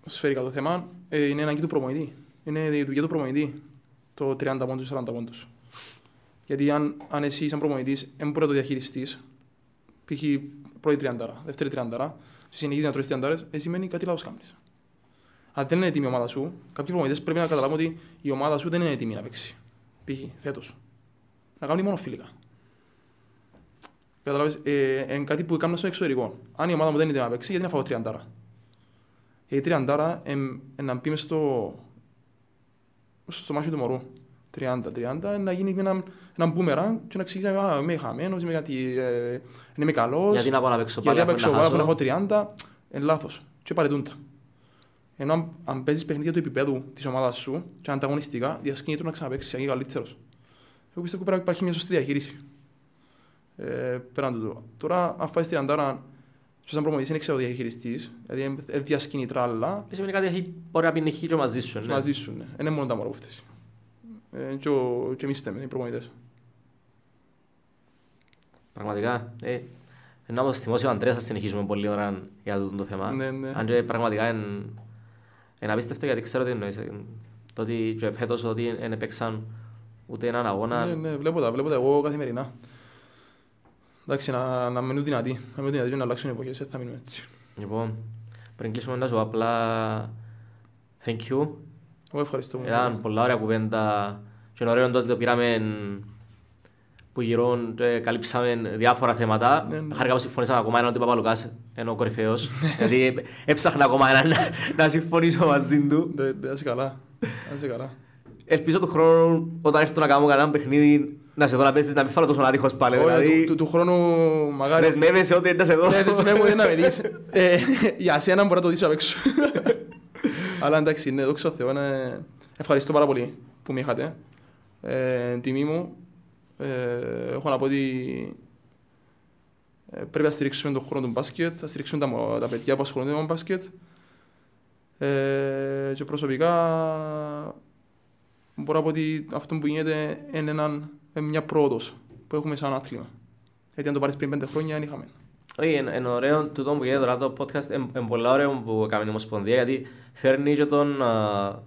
σφαίρικα το θέμα, είναι ανάγκη του προπονητή. Είναι δουλειά του προπονητή το 30 πόντους, 40 πόντους. Γιατί αν εσύ σαν προπονητής, δεν μπορεί να το διαχειριστείς, π.χ. πρώτη τριάνταρα, δεύτερη τριάνταρα, συνεχίζεις να τρώεις τριάνταρες, σημαίνει κάτι λάθος κάνεις. Αν δεν είναι έτοιμη η ομάδα σου, κάποιοι προπονητές πρέπει να καταλάβουν ότι η ομάδα σου δεν είναι έτοιμη να παίξει. Π.χ. φέτος. Να κάνει μόνο φιλικά. Καταλάβεις, είναι κάτι που κάνουμε στο εξωτερικό. Αν η ομάδα μου δεν είναι έτοιμη να παίξει, γιατί να φάω τριάνταρα. Η τριάνταρα να μπει μες στο μάχη του μωρού. 30-30, να γίνει έναν μπούμεραν και να ξεκινήσει να είμαι χαμένος, είμαι καλός. Γιατί να πάω να παίξω πάλι, αφού να πω 30, είναι λάθος. Και παρετούν τα. Ενώ αν παίζεις παιχνίδια του επίπεδου της ομάδας σου και ανταγωνιστικά, διασκήνει το να ξαναπαίξεις, αν είναι καλύτερος. Εγώ πιστεύω πρέπει να υπάρχει μια σωστή διαχείριση. Πέραν τούτο. Τώρα, αν φάεις 30, σαν προμονητής είναι ξέρω διαχειριστής, δηλαδή διασκήνει τράλλα. Σημαίνει κάτι μπορεί να πίνει χίλιο μαζί σου. Μαζί σου, ναι. Είναι μόνο τα μωρά που φταίει. Και εμείς οι προπονητές. Πραγματικά, να μας θυμώσει ο Αντρέας, θα συνεχίσουμε πολλή ώρα για το θέμα. Αν και πραγματικά είναι απίστευτο, γιατί ξέρω τι εννοείς. Το ότι φέτος ότι δεν παίξαν ούτε έναν αγώνα. Ναι, βλέπω τα εγώ καθημερινά. Εντάξει, να μείνουν δυνατοί και να αλλάξουν εποχές, θα μείνουν έτσι. Λοιπόν, πριν κλείσουμε να σου απλά thank you. Ήταν πολλά ωραία κουβέντα και είναι ωραίο τότε το πήραμε που γυρών και καλύψαμε διάφορα θέματα. Χάρηκα που συμφωνήσαμε ακόμα έναν ότι ο Παπαλουκάς είναι ο κορυφαίος. Δηλαδή έψαχνα ακόμα έναν να συμφωνήσω μαζί του. Να είσαι καλά. Ελπίζω του χρόνου όταν έρθω να κάνω κανένα παιχνίδι να σε δω να παίζεις να μην φάρω τόσο άτυχος πάλι. Του χρόνου μαγάρι. Δεσμεύεσαι ότι να σε δω. Δεσμεύομαι να μιλείς. Για σένα μπορώ να το δείσω απ' έξω. Αλλά εντάξει, ναι, δόξα τω Θεώ, ευχαριστώ πάρα πολύ που με είχατε. Τιμή μου, έχω να πω ότι πρέπει να στηρίξουμε τον χώρο του μπάσκετ, να στηρίξουμε τα παιδιά που ασχολούνται με τον μπάσκετ. Και προσωπικά μπορώ να πω ότι αυτό που γίνεται είναι μια πρόοδος που έχουμε σαν άθλημα. Γιατί αν το πάρεις πριν 5 χρόνια, είναι χαμένο. Όχι, είναι ωραίο τούτο που γίνεται τώρα το podcast, είναι πολύ ωραίο που κάνει η Ομοσπονδία γιατί φέρνει και των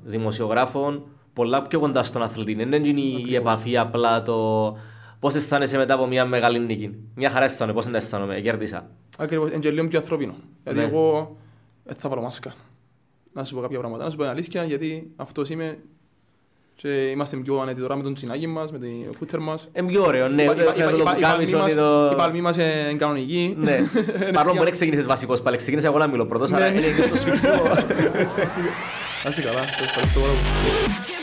δημοσιογράφων πολλά πιο κοντά στον αθλητή. Δεν είναι η επαφή απλά το πώς αισθάνεσαι μετά από μια μεγάλη νίκη. Μια χαρά αισθάνομαι, πώς δεν αισθάνομαι, κέρδισα. Ακριβώς, είναι και λίγο πιο ανθρώπινο. Γιατί εγώ θα πάρω μάσκα να σου πω κάποια πράγματα, να σου πω την αλήθεια γιατί αυτός είμαι. Και είμαστε πιο ανέτοι τώρα με τον τσινάκι μας, με την φούτερ μας. Είναι πιο ωραίο, ναι. Η παλμή μας είναι κανονική. Ναι. Παρόλο που δεν ξεκίνησες βασικός πάλι, ξεκίνησα εγώ να μιλώ πρώτος, αλλά είναι και στο σφίξιμο. Ας είσαι καλά, ευχαριστώ πάρα πολύ.